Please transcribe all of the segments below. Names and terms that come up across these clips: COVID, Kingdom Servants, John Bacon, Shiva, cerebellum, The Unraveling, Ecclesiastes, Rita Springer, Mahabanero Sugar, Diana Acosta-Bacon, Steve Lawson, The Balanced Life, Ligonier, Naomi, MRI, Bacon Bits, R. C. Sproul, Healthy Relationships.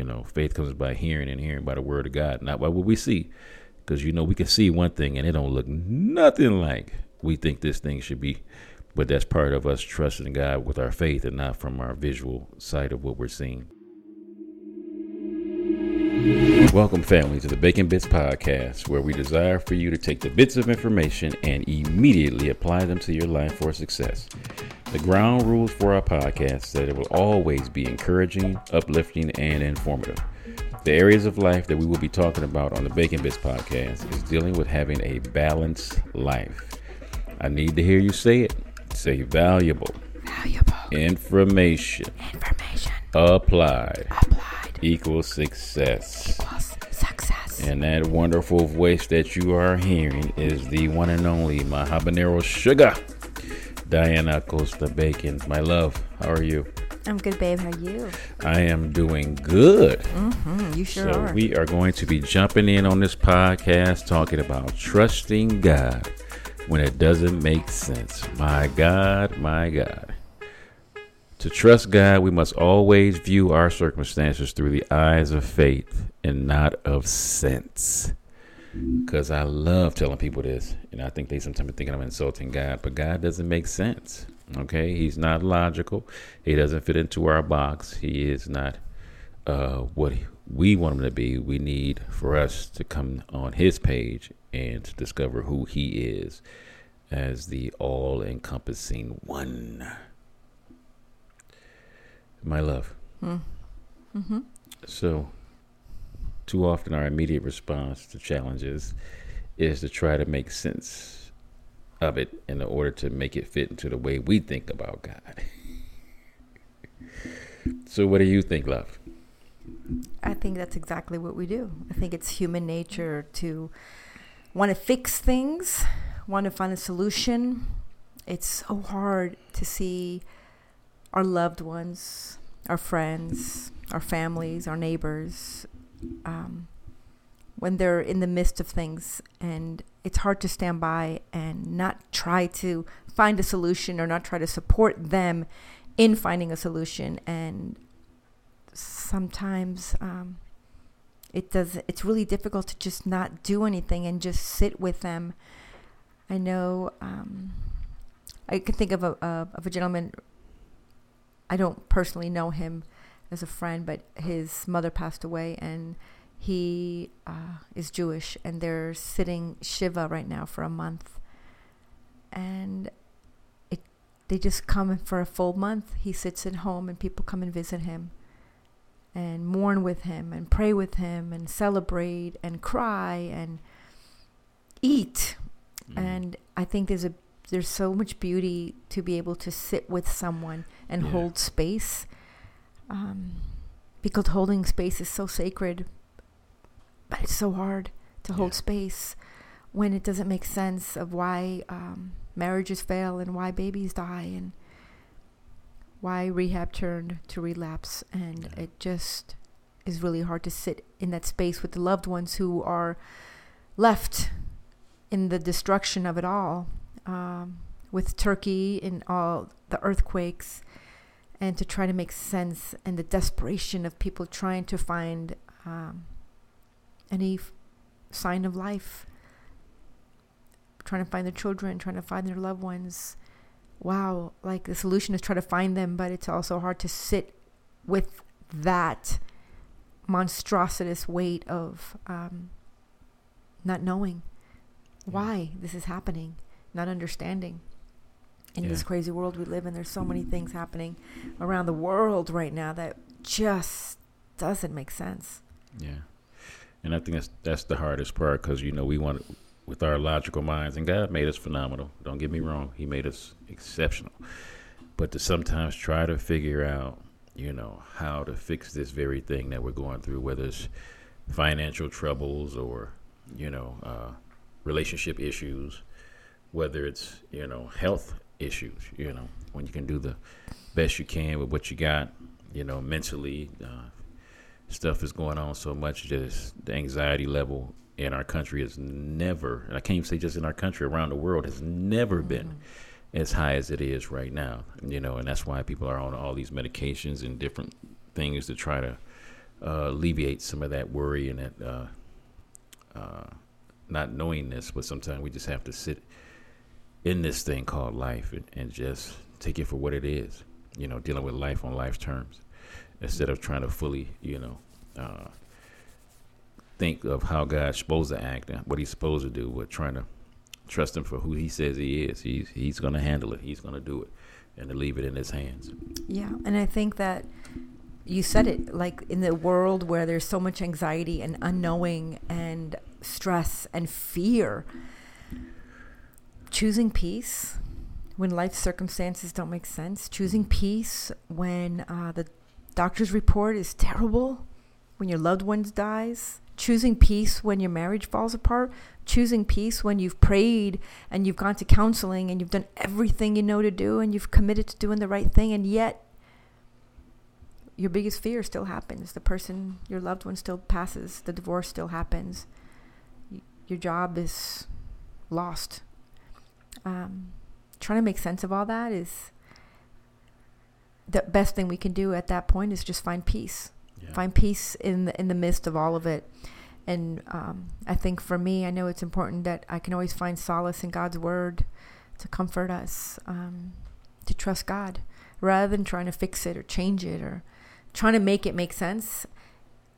You know, faith comes by hearing and hearing by the word of God, not by what we see. Because, you know, we can see one thing and it don't look nothing like we think this thing should be. But that's part of us trusting God with our faith and not from our visual sight of what we're seeing. Welcome, family, to the Bacon Bits podcast, where we desire for you to take the bits of information and immediately apply them to your life for success. The ground rules for our podcast is that it will always be encouraging, uplifting, and informative. The areas of life that we will be talking about on the Bacon Bits podcast is dealing with having a balanced life. I need to hear you say it. Say valuable. Information. Applied. Equals success. And that wonderful voice that you are hearing is the one and only Mahabanero Sugar, Diana Acosta-Bacon. My love, how are you? I'm good, babe. How are you? I am doing good. Mm-hmm. You sure are. So we are going to be jumping in on this podcast talking about trusting God when it doesn't make sense. My God. To trust God, we must always view our circumstances through the eyes of faith and not of sense. Because I love telling people this, and I think they sometimes think I'm insulting God, but God doesn't make sense. Okay? He's not logical. He doesn't fit into our box. He is not what we want him to be. We need for us to come on his page and to discover who he is as the all-encompassing one. My love. Mm-hmm. So, too often our immediate response to challenges is to try to make sense of it in order to make it fit into the way we think about God. So, what do you think, love? I think that's exactly what we do. I think it's human nature to want to fix things, want to find a solution. It's so hard to see our loved ones, our friends, our families, our neighbors, when they're in the midst of things. And it's hard to stand by and not try to find a solution or not try to support them in finding a solution. And sometimes it's really difficult to just not do anything and just sit with them. I know I can think of a gentleman. I don't personally know him as a friend, but his mother passed away, and he is Jewish, and they're sitting Shiva right now for a month. And they just come for a full month. He sits at home, and people come and visit him and mourn with him and pray with him and celebrate and cry and eat. Mm. And I think there's so much beauty to be able to sit with someone and hold space, because holding space is so sacred, but it's so hard to hold space when it doesn't make sense of why marriages fail and why babies die and why rehab turned to relapse. And it just is really hard to sit in that space with the loved ones who are left in the destruction of it all. With Turkey and all the earthquakes, and to try to make sense, and the desperation of people trying to find any sign of life, trying to find their children, trying to find their loved ones. Wow, like the solution is try to find them, but it's also hard to sit with that monstrous weight of not knowing why this is happening. Not understanding in this crazy world we live in. There's so many things happening around the world right now that just doesn't make sense. Yeah. And I think that's the hardest part, because, you know, we want, with our logical minds, and God made us phenomenal. Don't get me wrong. He made us exceptional. But to sometimes try to figure out, you know, how to fix this very thing that we're going through, whether it's financial troubles or, you know, relationship issues, whether it's, you know, health issues, you know, when you can do the best you can with what you got, you know, mentally, stuff is going on so much that the anxiety level in our country is never, and I can't even say just in our country, around the world, has never been as high as it is right now, you know, and that's why people are on all these medications and different things to try to alleviate some of that worry and that not knowingness. But sometimes we just have to sit in this thing called life and just take it for what it is, you know, dealing with life on life terms instead of trying to fully, you know, think of how God's supposed to act and what he's supposed to do. We're trying to trust him for who he says he is. He's going to handle it. He's going to do it, and to leave it in his hands. Yeah. And I think that you said it, like, in the world where there's so much anxiety and unknowing and stress and fear, choosing peace when life circumstances don't make sense, choosing peace when the doctor's report is terrible, when your loved ones dies, choosing peace when your marriage falls apart, choosing peace when you've prayed and you've gone to counseling and you've done everything you know to do and you've committed to doing the right thing, and yet your biggest fear still happens. The person, your loved one, still passes. The divorce still happens. Your job is lost. Trying to make sense of all that is the best thing we can do at that point, is just find peace. Yeah. Find peace in the midst of all of it. And I think for me, I know it's important that I can always find solace in God's word to comfort us, to trust God rather than trying to fix it or change it or trying to make it make sense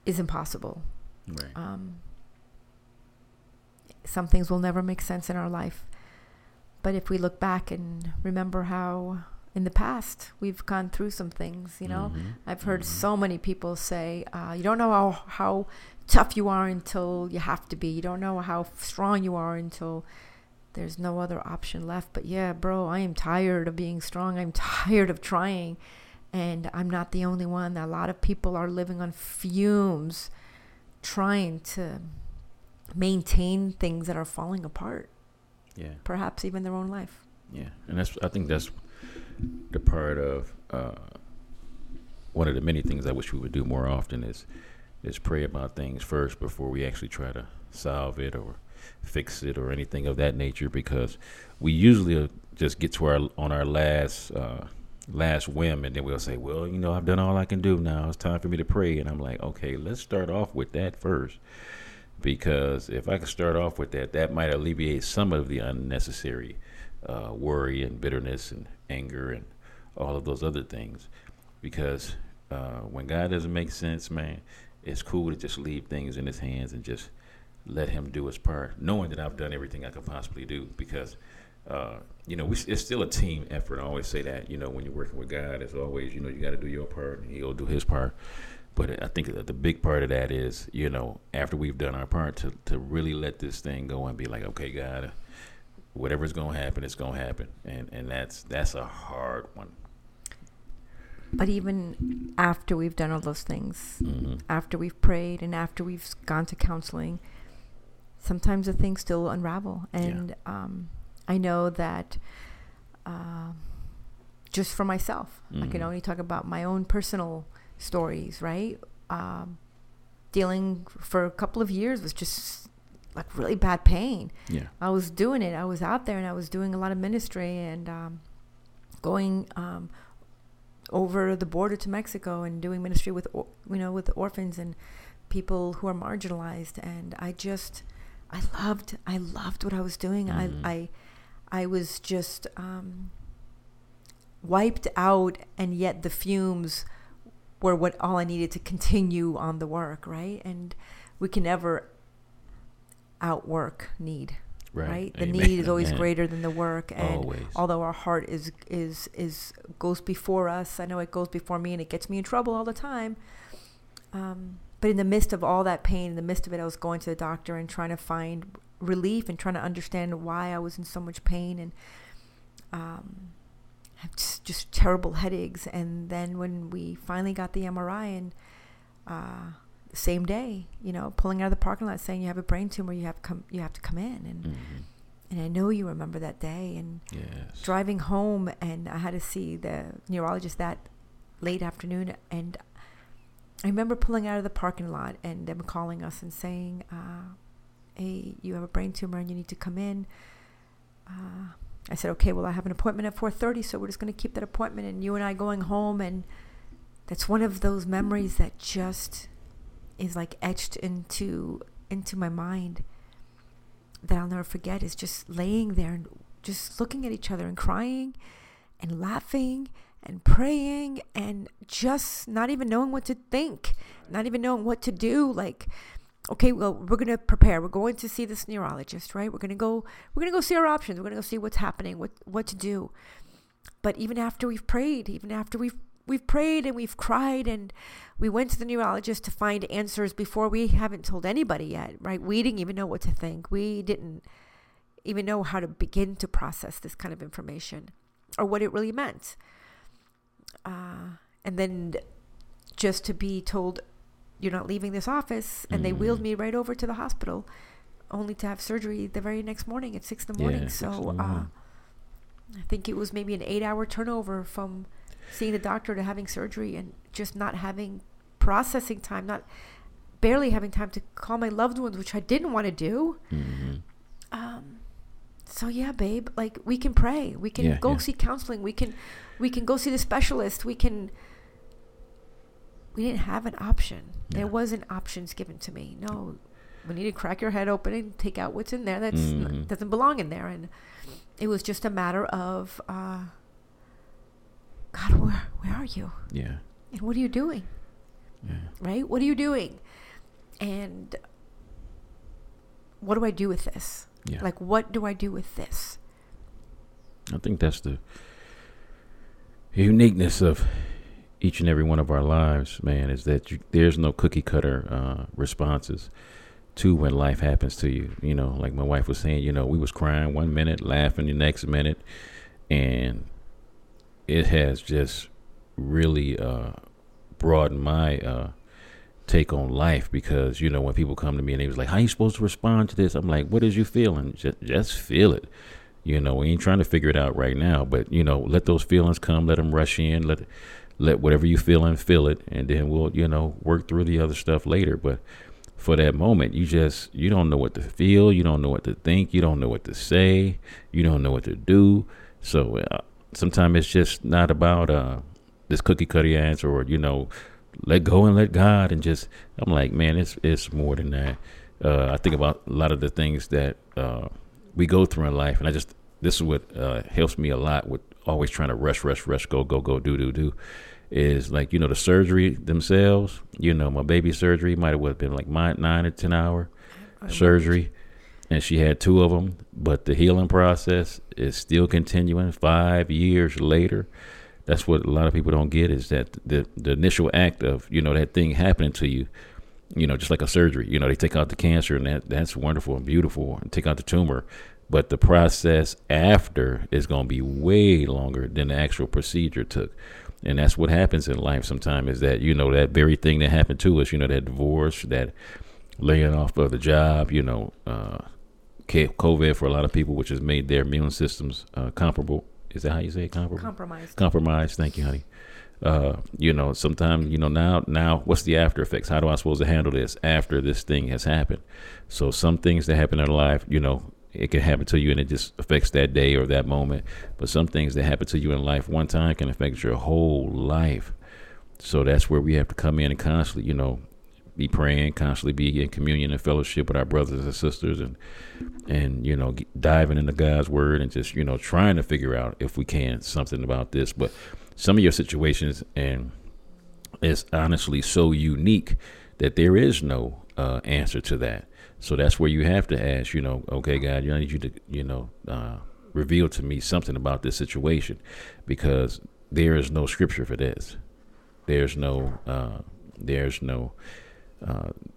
is impossible. Right. Some things will never make sense in our life. But if we look back and remember how in the past we've gone through some things, you know, mm-hmm. I've heard so many people say, you don't know how tough you are until you have to be. You don't know how strong you are until there's no other option left. But yeah, bro, I am tired of being strong. I'm tired of trying. And I'm not the only one. A lot of people are living on fumes trying to maintain things that are falling apart. Yeah. Perhaps even their own life. Yeah. And I think that's the part of one of the many things I wish we would do more often is pray about things first before we actually try to solve it or fix it or anything of that nature, because we usually just get to our last whim, and then we'll say, well, you know, I've done all I can do now. It's time for me to pray. And I'm like, okay, let's start off with that first. Because if I could start off with that, that might alleviate some of the unnecessary worry and bitterness and anger and all of those other things. Because when God doesn't make sense, man, it's cool to just leave things in his hands and just let him do his part, knowing that I've done everything I could possibly do. Because, you know, it's still a team effort. I always say that, you know, when you're working with God, as always, you know, you got to do your part and he'll do his part. But I think that the big part of that is, you know, after we've done our part, to really let this thing go and be like, okay, God, whatever's going to happen, it's going to happen. And that's a hard one. But even after we've done all those things, mm-hmm. after we've prayed and after we've gone to counseling, sometimes the things still unravel. And yeah. I know that just for myself, mm-hmm. I can only talk about my own personal stories, right? Dealing for a couple of years was just like really bad pain. Yeah, I was doing it. I was out there and I was doing a lot of ministry and going over the border to Mexico and doing ministry with, you know, with orphans and people who are marginalized. And I loved what I was doing. Mm-hmm. I was just wiped out, and yet the fumes were what all I needed to continue on the work, right? And we can never outwork need, right? The Amen. Need is always Amen. Greater than the work, and always. Although our heart is goes before us, I know it goes before me, and it gets me in trouble all the time. But in the midst of all that pain, in the midst of it, I was going to the doctor and trying to find relief and trying to understand why I was in so much pain, and just terrible headaches. And then when we finally got the MRI, and same day, you know, pulling out of the parking lot saying you have a brain tumor, you have to come in, and mm-hmm. and I know you remember that day, and yes. driving home, and I had to see the neurologist that late afternoon, and I remember pulling out of the parking lot and them calling us and saying, hey, you have a brain tumor and you need to come in. I said, okay, well, I have an appointment at 4:30, so we're just going to keep that appointment. And you and I going home, and that's one of those memories that just is like etched into my mind that I'll never forget, is just laying there and just looking at each other and crying and laughing and praying and just not even knowing what to think, not even knowing what to do. Like, okay, well, we're going to prepare. We're going to see this neurologist, right? We're going to go see our options. We're going to go see what's happening, what to do. But even after we've prayed, we've prayed and we've cried and we went to the neurologist to find answers before, we haven't told anybody yet, right? We didn't even know what to think. We didn't even know how to begin to process this kind of information or what it really meant. And then just to be told, you're not leaving this office, and they wheeled me right over to the hospital only to have surgery the very next morning at 6 in the morning. So I think it was maybe an 8-hour turnover from seeing the doctor to having surgery, and just not having processing time, barely having time to call my loved ones, which I didn't want to do. Mm-hmm. So yeah, babe, like we can pray, we can go see counseling, we can go see the specialist, we didn't have an option. Yeah. There wasn't options given to me. No, we need to crack your head open and take out what's in there that doesn't belong in there. And it was just a matter of, God, where are you? Yeah. And what are you doing? Yeah. Right? What are you doing? And what do I do with this? Yeah. Like, what do I do with this? I think that's the uniqueness of each and every one of our lives, man, is that there's no cookie cutter responses to when life happens to you. You know, like my wife was saying, you know, we was crying one minute, laughing the next minute, and it has just really broadened my take on life, because, you know, when people come to me and they was like, how are you supposed to respond to this? I'm like, what is you feeling? Just feel it. You know, we ain't trying to figure it out right now, but, you know, let those feelings come, let them rush in, let whatever you feeling, feel it. And then we'll, you know, work through the other stuff later. But for that moment, you don't know what to feel. You don't know what to think. You don't know what to say. You don't know what to do. So, sometimes it's just not about this cookie cutter answer, or, you know, let go and let God, and just, I'm like, man, it's more than that. I think about a lot of the things that we go through in life, and this is what helps me a lot with always trying to rush, go, do, is like, you know, the surgery themselves, you know, my baby's surgery might have been like my 9 or 10 hour surgery. And she had 2 of them, but the healing process is still continuing 5 years later. That's what a lot of people don't get, is that the initial act of, you know, that thing happening to you, you know, just like a surgery, you know, they take out the cancer, and that's wonderful and beautiful, and take out the tumor. But the process after is going to be way longer than the actual procedure took. And that's what happens in life sometimes, is that, you know, that very thing that happened to us, you know, that divorce, that laying off of the job, you know, COVID for a lot of people, which has made their immune systems comparable. Is that how you say it? Comparable? Compromised. Thank you, honey. You know, sometimes, you know, now what's the after effects? How do I supposed to handle this after this thing has happened? So some things that happen in life, you know, it can happen to you and it just affects that day or that moment. But some things that happen to you in life one time can affect your whole life. So that's where we have to come in and constantly, you know, be praying, constantly be in communion and fellowship with our brothers and sisters, and you know, diving into God's word, and just, you know, trying to figure out, if we can, something about this. But some of your situations, and it's honestly so unique that there is no answer to that. So that's where you have to ask, you know, okay, God, I need you to, you know, reveal to me something about this situation, because there is no scripture for this. There's no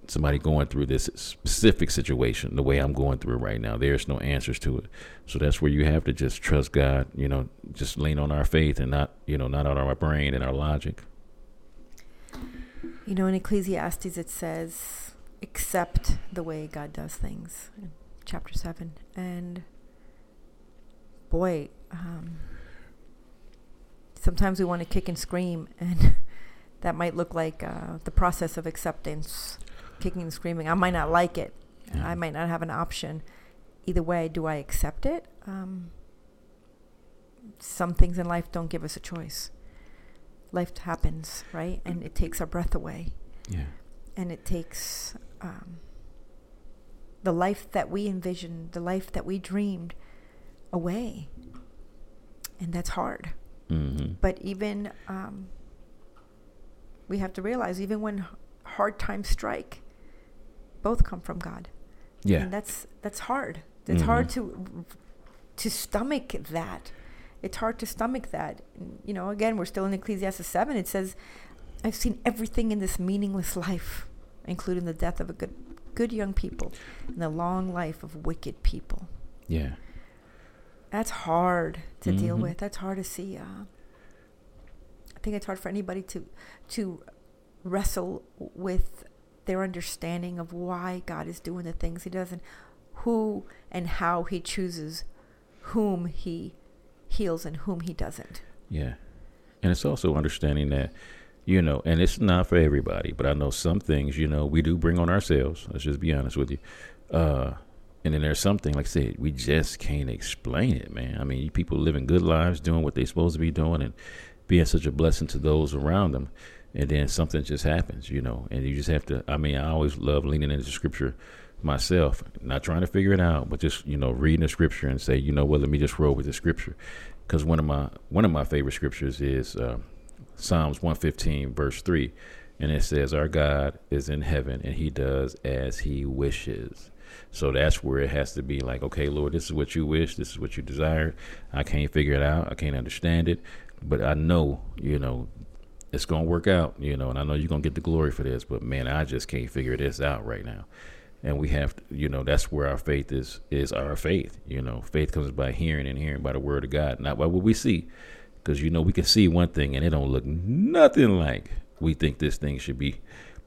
somebody going through this specific situation the way I'm going through right now. There's no answers to it. So that's where you have to just trust God, you know, just lean on our faith and not, you know, not on our brain and our logic. You know, in Ecclesiastes, it says, accept the way God does things, chapter 7. And boy, sometimes we want to kick and scream, and that might look like the process of acceptance, kicking and screaming. I might not like it. Yeah. I might not have an option. Either way, do I accept it? Some things in life don't give us a choice. Life happens, right? And it takes our breath away. Yeah. And it takes the life that we envisioned, the life that we dreamed away. And that's hard. Mm-hmm. But even we have to realize, even when hard times strike, both come from God. Yeah. And that's hard. It's mm-hmm. hard to stomach that. It's hard to stomach that. You know, again, we're still in Ecclesiastes 7. It says, I've seen everything in this meaningless life, including the death of a good young people and the long life of wicked people. Yeah. That's hard to mm-hmm. deal with. That's hard to see. I think it's hard for anybody to wrestle with their understanding of why God is doing the things he does and who and how he chooses whom he heals and whom he doesn't. Yeah. And it's also understanding that, you know, and it's not for everybody, but I know some things, you know, we do bring on ourselves. Let's just be honest with you. And then there's something, like I said, we just can't explain it, man. I mean, people living good lives, doing what they're supposed to be doing and being such a blessing to those around them. And then something just happens, you know, and you just have to, I mean, I always love leaning into scripture myself, not trying to figure it out, but just, you know, reading the scripture and say, you know what, let me just roll with the scripture. Because one of my favorite scriptures is Psalms 115 verse 3. And it says, our God is in heaven and he does as he wishes. So that's where it has to be like, okay, Lord, this is what you wish. This is what you desire. I can't figure it out. I can't understand it. But I know, you know, it's going to work out, you know, and I know you're going to get the glory for this. But, man, I just can't figure this out right now. And we have to, you know, that's where our faith is our faith. You know, faith comes by hearing and hearing by the word of God, not by what we see. Because, you know, we can see one thing and it don't look nothing like we think this thing should be.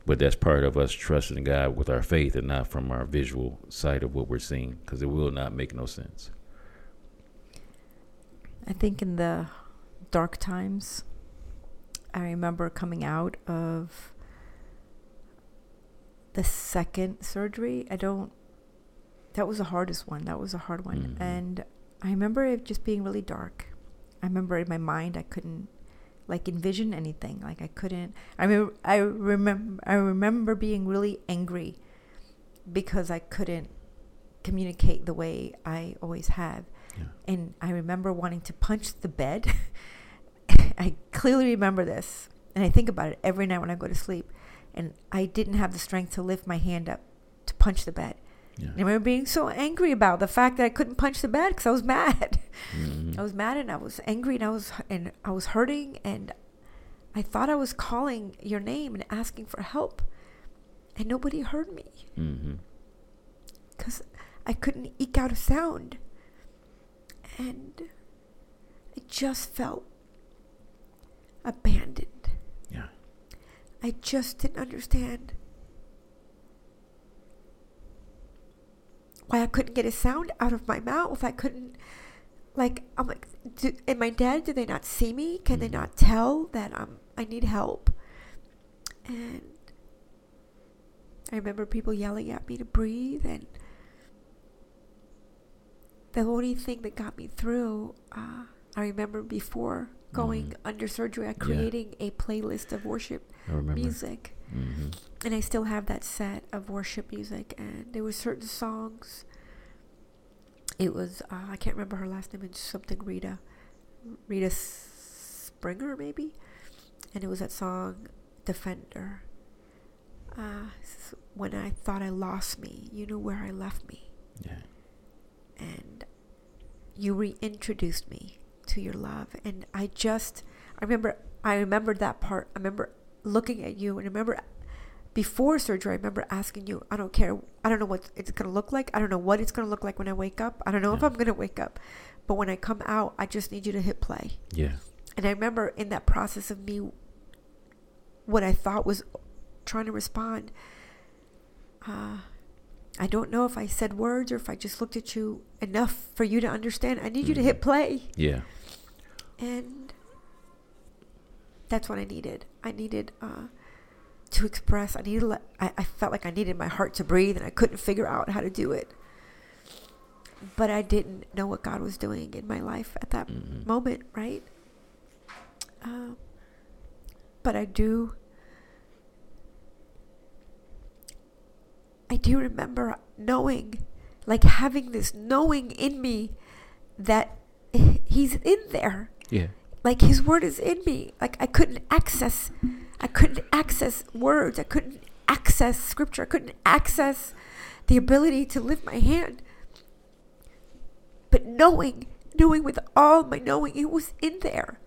But that's part of us trusting God with our faith and not from our visual sight of what we're seeing, because it will not make no sense. I think in the dark times, I remember coming out of the second surgery. That was the hardest one. That was a hard one. Mm-hmm. And I remember it just being really dark. I remember in my mind, I couldn't envision anything. I remember being really angry because I couldn't communicate the way I always have. Yeah. And I remember wanting to punch the bed. I clearly remember this, and I think about it every night when I go to sleep. And I didn't have the strength to lift my hand up to punch the bed. Yeah. And I remember being so angry about the fact that I couldn't punch the bed because I was mad. Mm-hmm. I was mad and I was angry and I was hurting, and I thought I was calling your name and asking for help, and nobody heard me because I couldn't eke out a sound, and I just felt abandoned. Yeah, I just didn't understand why I couldn't get a sound out of my mouth. I couldn't, I'm like, am I dead? Do they not see me? Can they not tell that I need help? And I remember people yelling at me to breathe, and the only thing that got me through, I remember before going under surgery, creating a playlist of worship music. Mm-hmm. And I still have that set of worship music, and there were certain songs. It was I can't remember her last name. It's something Rita Springer maybe, and it was that song "Defender." When I thought I lost me, you knew where I left me. Yeah. And you reintroduced me to your love, and I remembered that part. I remember looking at you, and I remember before surgery, I remember asking you, I don't care. I don't know what it's going to look like. I don't know what it's going to look like when I wake up. I don't know if I'm going to wake up, but when I come out, I just need you to hit play. Yeah. And I remember in that process of me, what I thought was trying to respond. I don't know if I said words or if I just looked at you enough for you to understand. I need you to hit play. Yeah. And that's what I needed. I needed to express. I felt like I needed my heart to breathe, and I couldn't figure out how to do it. But I didn't know what God was doing in my life at that moment, right? But I do I do remember knowing, like having this knowing in me that he's in there. Yeah. Like his word is in me. Like I couldn't access words. I couldn't access scripture. I couldn't access the ability to lift my hand. But knowing with all my knowing, it was in there.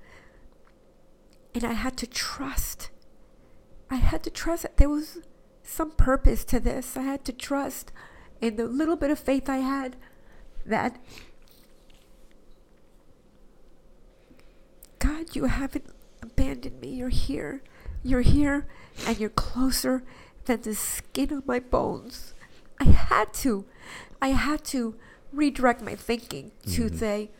And I had to trust. I had to trust that there was some purpose to this. I had to trust in the little bit of faith I had that God, you haven't abandoned me. You're here, and you're closer than the skin on my bones. I had to redirect my thinking to say,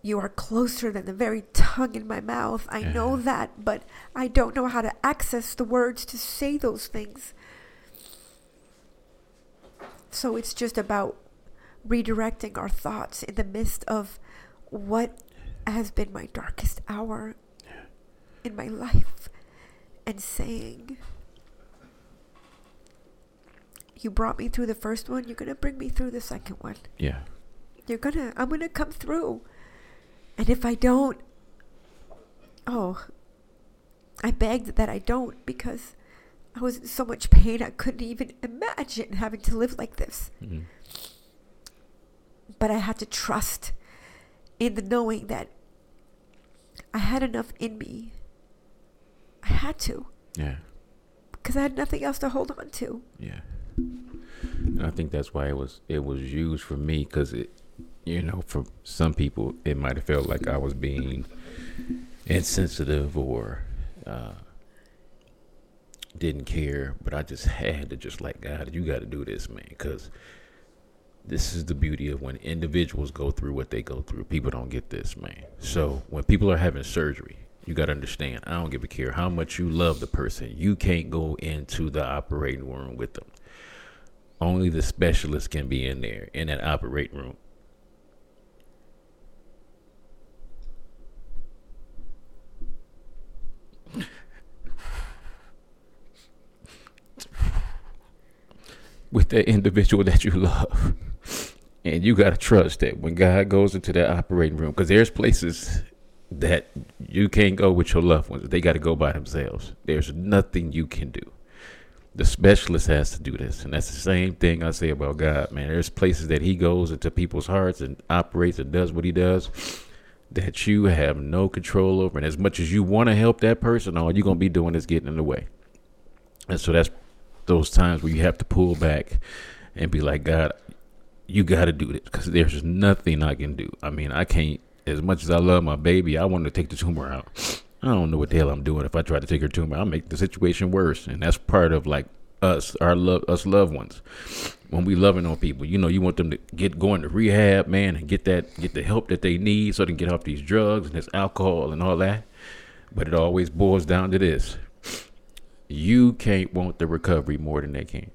you are closer than the very tongue in my mouth. I know that, but I don't know how to access the words to say those things. So it's just about redirecting our thoughts in the midst of what has been my darkest hour in my life and saying, you brought me through the first one, you're going to bring me through the second one. Yeah. I'm going to come through. And if I don't, I begged that I don't, because I was in so much pain I couldn't even imagine having to live like this. Mm-hmm. But I had to trust in the knowing that I had enough in me. I had to. Yeah. Because I had nothing else to hold on to. Yeah. And I think that's why it was used for me, because it, you know, for some people it might have felt like I was being insensitive or didn't care, but I just had to just like, God, you got to do this, man, because this is the beauty of when individuals go through what they go through. People don't get this, man. So when people are having surgery, you got to understand, I don't give a care how much you love the person, you can't go into the operating room with them. Only the specialist can be in there, in that operating room. With that individual that you love. And you got to trust that when God goes into that operating room, because there's places that you can't go with your loved ones. They got to go by themselves. There's nothing you can do. The specialist has to do this. And that's the same thing I say about God, man. There's places that he goes into people's hearts and operates and does what he does that you have no control over. And as much as you want to help that person, all you're going to be doing is getting in the way. And so that's those times where you have to pull back and be like, God, you got to do this, because there's nothing I can do. I mean, I can't, as much as I love my baby, I want to take the tumor out. I don't know what the hell I'm doing. If I try to take her tumor, I'll make the situation worse. And that's part of like us loved ones. When we loving on people, you know, you want them to get going to rehab, man, and get the help that they need so they can get off these drugs and this alcohol and all that. But it always boils down to this. You can't want the recovery more than they can.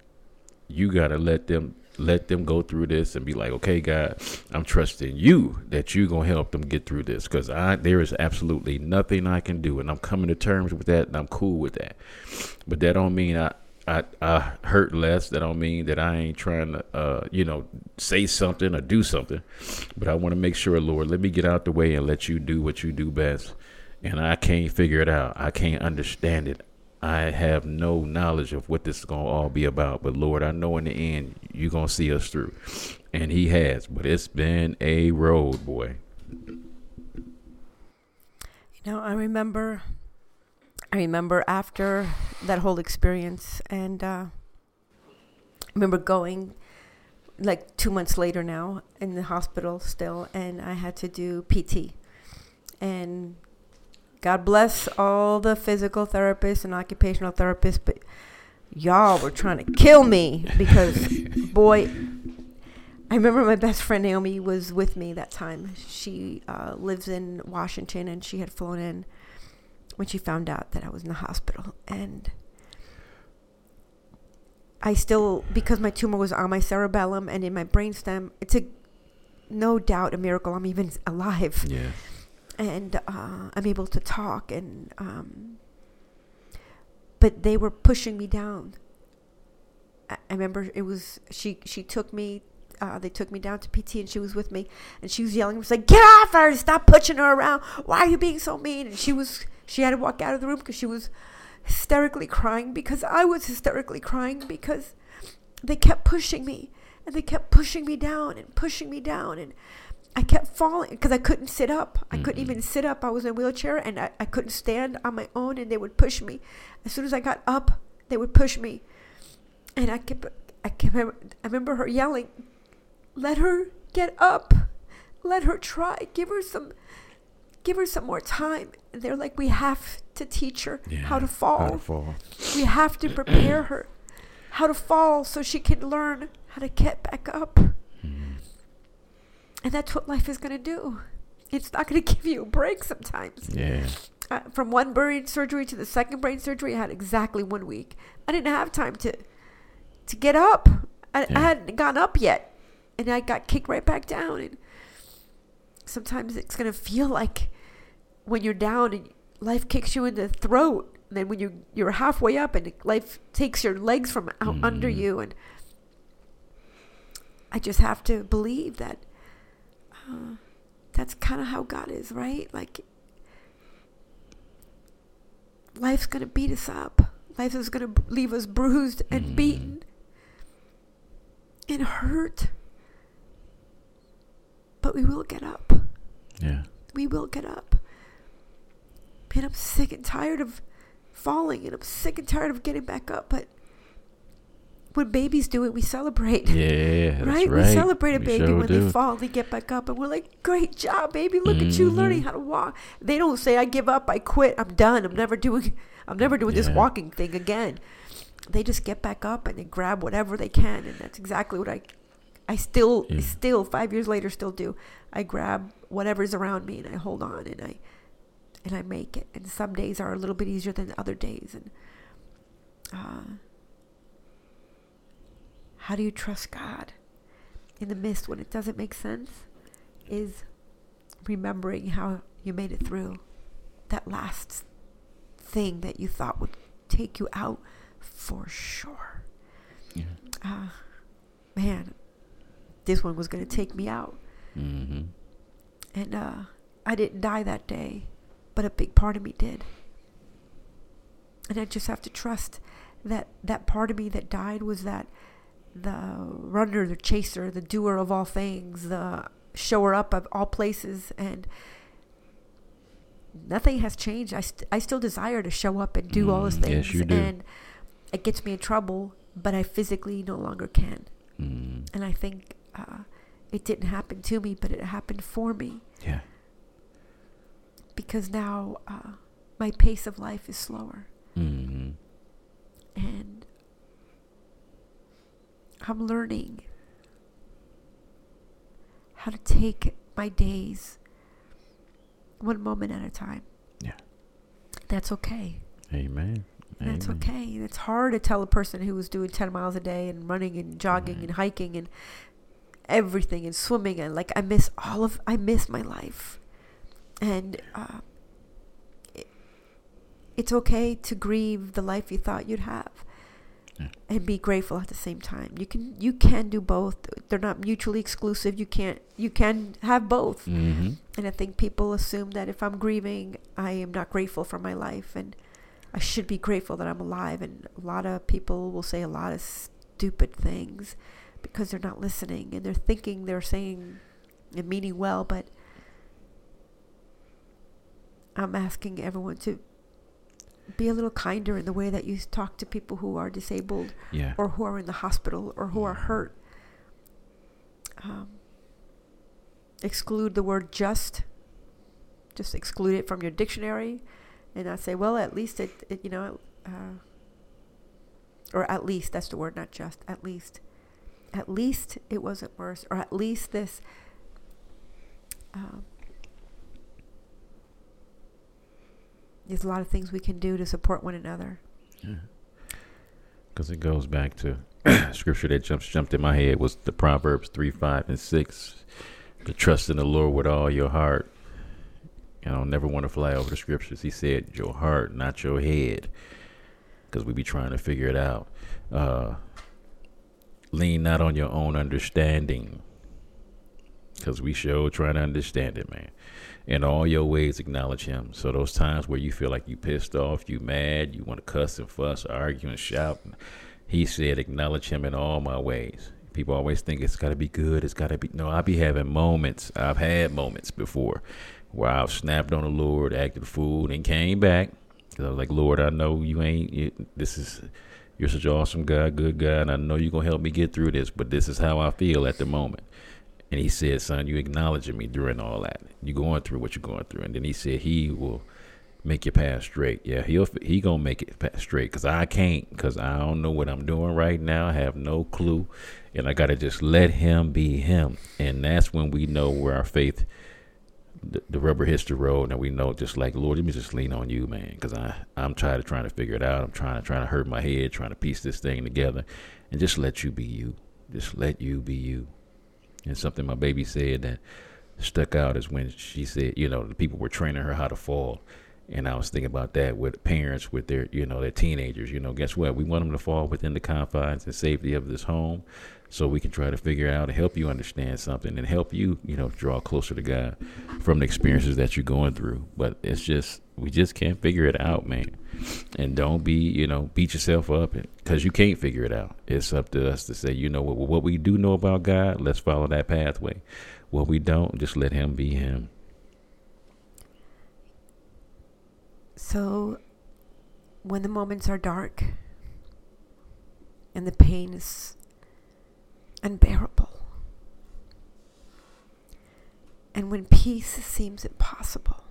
You got to let them go through this and be like, okay, God, I'm trusting you that you're going to help them get through this, because there is absolutely nothing I can do. And I'm coming to terms with that, and I'm cool with that. But that don't mean I hurt less. That don't mean that I ain't trying to, say something or do something. But I want to make sure, Lord, let me get out the way and let you do what you do best. And I can't figure it out. I can't understand it. I have no knowledge of what this is going to all be about. But, Lord, I know in the end you're going to see us through. And he has. But it's been a road, boy. You know, I remember after that whole experience, and I remember going like 2 months later now in the hospital still, and I had to do PT. And God bless all the physical therapists and occupational therapists, but y'all were trying to kill me because, boy, I remember my best friend Naomi was with me that time. She lives in Washington, and she had flown in when she found out that I was in the hospital. And I still, because my tumor was on my cerebellum and in my brainstem, it's no doubt a miracle I'm even alive. Yeah. And I'm able to talk, and but they were pushing me down I remember it was, she took me, they took me down to PT and she was with me and she was yelling, she was like, get off her, stop pushing her around, why are you being so mean? And she had to walk out of the room because she was hysterically crying because I was hysterically crying because they kept pushing me and they kept pushing me down and I kept falling because I couldn't sit up. I couldn't even sit up. I was in a wheelchair and I couldn't stand on my own and they would push me. As soon as I got up, they would push me. And I remember her yelling, let her get up. Let her try. Give her some more time. And they're like, we have to teach her how to fall. We have to prepare her how to fall so she can learn how to get back up. And that's what life is going to do. It's not going to give you a break sometimes. Yeah. From one brain surgery to the second brain surgery, I had exactly 1 week. I didn't have time to get up. I hadn't gone up yet. And I got kicked right back down. And sometimes it's going to feel like when you're down and life kicks you in the throat. And then when you're halfway up and life takes your legs from out under you. And I just have to believe that that's kind of how God is, right? Like, life's going to beat us up. Life is going to leave us bruised and beaten and hurt. But we will get up. Yeah. We will get up. And I'm sick and tired of falling, and I'm sick and tired of getting back up, but when babies do it, we celebrate. Yeah, right? We celebrate a baby when they fall, they get back up, and we're like, great job, baby. Look at you learning how to walk. They don't say, I give up, I quit, I'm done, I'm never doing this walking thing again. They just get back up and they grab whatever they can, and that's exactly what I still 5 years later still do. I grab whatever's around me and I hold on and I make it. And some days are a little bit easier than other days, and how do you trust God in the midst when it doesn't make sense is remembering how you made it through that last thing that you thought would take you out for sure. Yeah. Man, this one was going to take me out. Mm-hmm. And I didn't die that day, but a big part of me did. And I just have to trust that that part of me that died was that the runner, the chaser, the doer of all things, the shower up of all places, and nothing has changed. I still desire to show up and do all those things. Yes, you do. And it gets me in trouble, but I physically no longer can. And I think it didn't happen to me, but it happened for me. Yeah. Because now my pace of life is slower. And I'm learning how to take my days one moment at a time. Yeah. That's okay. Amen. That's okay. It's hard to tell a person who was doing 10 miles a day and running and jogging and hiking and everything and swimming. And like, I miss my life. And it's okay to grieve the life you thought you'd have. Yeah. And be grateful at the same time. You can do both. They're not mutually exclusive. You can have both. Mm-hmm. And I think people assume that if I'm grieving, I am not grateful for my life, and I should be grateful that I'm alive. And a lot of people will say a lot of stupid things because they're not listening and they're thinking they're saying and meaning well. But I'm asking everyone to be a little kinder in the way that you talk to people who are disabled or who are in the hospital or who are hurt. Exclude the word just exclude it from your dictionary, and I say, well, at least it you know, or at least that's the word, not just, at least it wasn't worse, or at least this, there's a lot of things we can do to support one another. Yeah, because it goes back to scripture that jumped in my head was the Proverbs 3:5 and 6. To trust in the Lord with all your heart. I don't never want to fly over the scriptures. He said your heart, not your head, because we be trying to figure it out. Lean not on your own understanding, because we sure trying to understand it, man. In all your ways, acknowledge him. So those times where you feel like you pissed off, you mad, you want to cuss and fuss, argue and shout, he said, acknowledge him in all my ways. People always think it's got to be good. It's got to be. No, I be having moments. I've had moments before where I've snapped on the Lord, acted a fool, and came back. Because I was like, Lord, I know you ain't. You're such an awesome guy, good guy, and I know you're going to help me get through this, but this is how I feel at the moment. And he said, son, you acknowledging me during all that. You're going through what you're going through. And then he said, he will make your path straight. Yeah, he going to make it straight, because I can't, because I don't know what I'm doing right now. I have no clue. And I got to just let him be him. And that's when we know where our faith, the rubber hits the road, and we know, just like, Lord, let me just lean on you, man, because I'm tired of trying to figure it out. I'm trying to hurt my head, trying to piece this thing together, and just let you be you. Just let you be you. And something my baby said that stuck out is when she said, the people were training her how to fall. And I was thinking about that with parents with their, their teenagers. Guess what? We want them to fall within the confines and safety of this home, so we can try to figure out and help you understand something and help you, draw closer to God from the experiences that you're going through. But it's just, we just can't figure it out, man. And don't be, beat yourself up, because you can't figure it out. It's up to us to say, what we do know about God, let's follow that pathway. What we don't, just let him be him. So when the moments are dark and the pain is unbearable, and when peace seems impossible,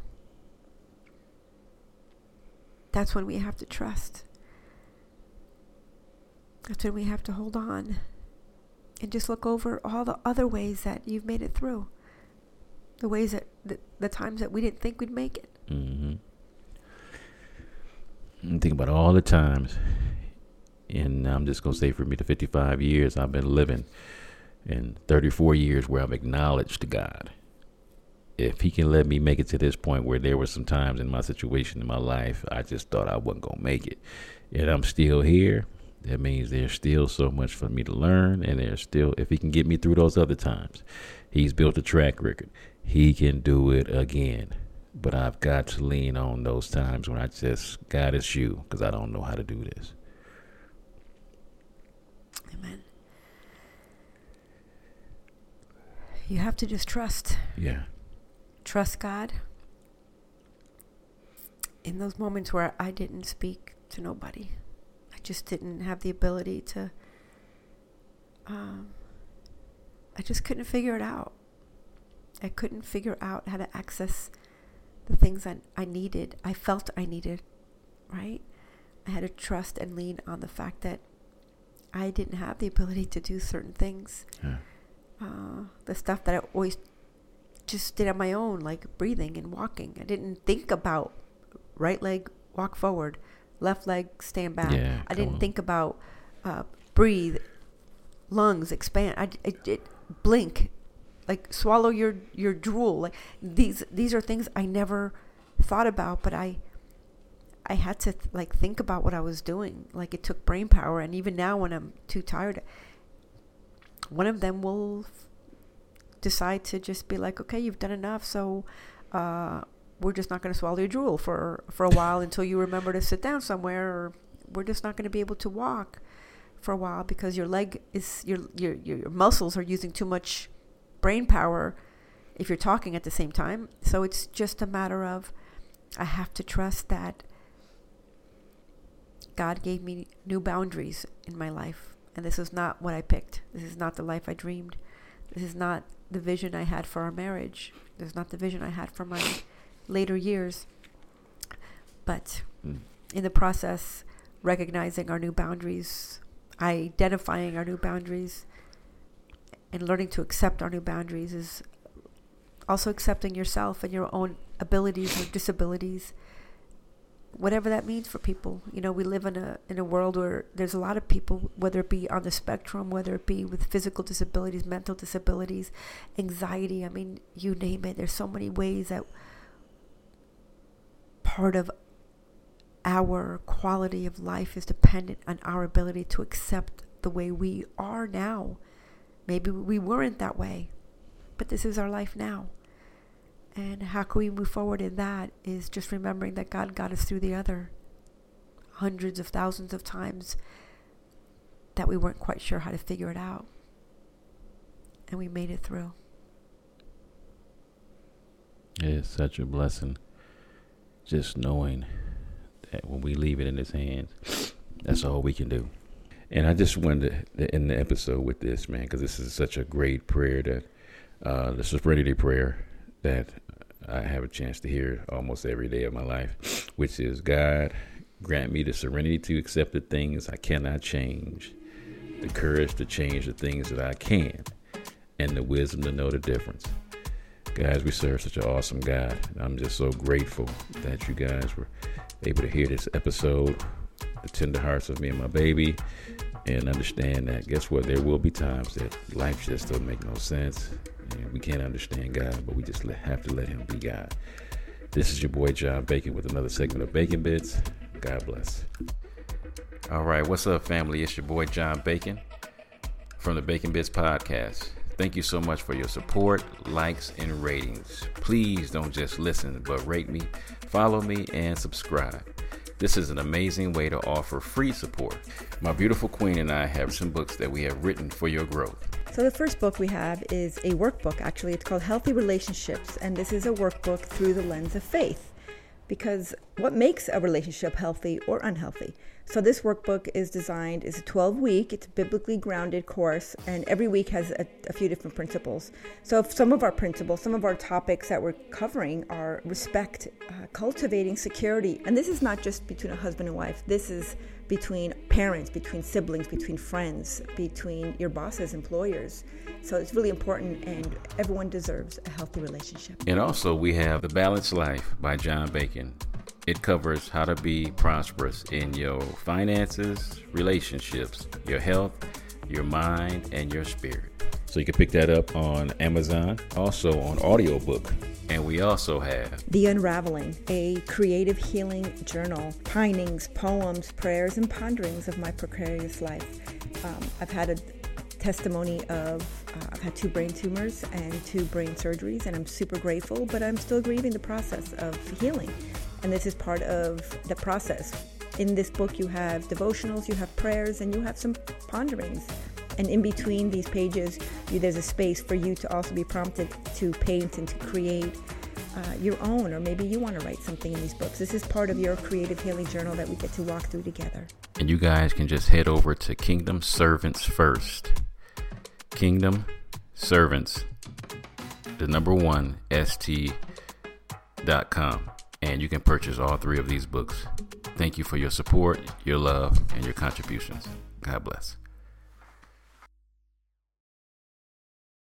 that's when we have to trust. That's when we have to hold on and just look over all the other ways that you've made it through, the ways that the times that we didn't think we'd make it. Mm-hmm. And think about all the times, and I'm just going to say, for me, the 55 years I've been living, and 34 years where I've acknowledged God. If he can let me make it to this point, where there were some times in my situation in my life, I just thought I wasn't going to make it, and I'm still here, that means there's still so much for me to learn. And there's still, if he can get me through those other times, he's built a track record, he can do it again. But I've got to lean on those times when I just, God, it's you, because I don't know how to do this. Amen. You have to just trust. Yeah. Trust God. In those moments where I didn't speak to nobody, I just didn't have the ability to, I just couldn't figure it out. I couldn't figure out how to access the things that I needed, I felt I needed, right? I had to trust and lean on the fact that I didn't have the ability to do certain things. Yeah. The stuff that I always just did on my own, like breathing and walking. I didn't think about right leg, walk forward, left leg, stand back. Yeah, I didn't think about breathe, lungs, expand. I did blink. Like swallow your drool. Like these are things I never thought about, but I had to think about what I was doing. Like it took brain power, and even now when I'm too tired, one of them will decide to just be like, okay, you've done enough, so we're just not going to swallow your drool for a while until you remember to sit down somewhere, or we're just not going to be able to walk for a while because your leg is your muscles are using too much brain power if you're talking at the same time. So it's just a matter of, I have to trust that God gave me new boundaries in my life, and this is not what I picked. This is not the life I dreamed. This is not the vision I had for our marriage. This is not the vision I had for my later years. But in the process, recognizing our new boundaries, identifying our new boundaries, and learning to accept our new boundaries is also accepting yourself and your own abilities or disabilities, whatever that means for people. We live in a world where there's a lot of people, whether it be on the spectrum, whether it be with physical disabilities, mental disabilities, anxiety, I mean, you name it. There's so many ways that part of our quality of life is dependent on our ability to accept the way we are now. Maybe we weren't that way, but this is our life now. And how can we move forward in that is just remembering that God got us through the other hundreds of thousands of times that we weren't quite sure how to figure it out. And we made it through. It is such a blessing just knowing that when we leave it in His hands, that's all we can do. And I just wanted to end the episode with this, man, because this is such a great prayer that the Serenity Prayer that I have a chance to hear almost every day of my life, which is, God, grant me the serenity to accept the things I cannot change, the courage to change the things that I can, and the wisdom to know the difference. Guys, we serve such an awesome God. I'm just so grateful that you guys were able to hear this episode, the tender hearts of me and my baby, and understand that, guess what, there will be times that life just doesn't make no sense, and we can't understand God, but we just have to let Him be God. This is your boy John Bacon with another segment of Bacon Bits. God bless. All right, what's up, family? It's your boy John Bacon from the Bacon Bits podcast. Thank you so much for your support, likes, and ratings. Please don't just listen, but rate me, follow me, and subscribe. This is an amazing way to offer free support. My beautiful queen and I have some books that we have written for your growth. So the first book we have is a workbook, actually. It's called Healthy Relationships, and this is a workbook through the lens of faith. Because what makes a relationship healthy or unhealthy? So this workbook is designed, it's a 12-week, it's a biblically grounded course, and every week has a few different principles. So if some of our principles, some of our topics that we're covering are respect, cultivating security. And this is not just between a husband and wife. This is between parents, between siblings, between friends, between your bosses, employers. So it's really important, and everyone deserves a healthy relationship. And also we have The Balanced Life by John Bacon. It covers how to be prosperous in your finances, relationships, your health, your mind, and your spirit. So you can pick that up on Amazon, also on audiobook. And we also have The Unraveling, a creative healing journal, pinings, poems, prayers, and ponderings of my precarious life. I've had a testimony of I've had 2 brain tumors and 2 brain surgeries, and I'm super grateful, but I'm still grieving the process of healing. And this is part of the process. In this book, you have devotionals, you have prayers, and you have some ponderings. And in between these pages, there's a space for you to also be prompted to paint and to create your own, or maybe you want to write something in these books. This is part of your creative healing journal that we get to walk through together. And you guys can just head over to Kingdom Servants first. Kingdom Servants, the number 1, st.com. And you can purchase all 3 of these books. Thank you for your support, your love, and your contributions. God bless.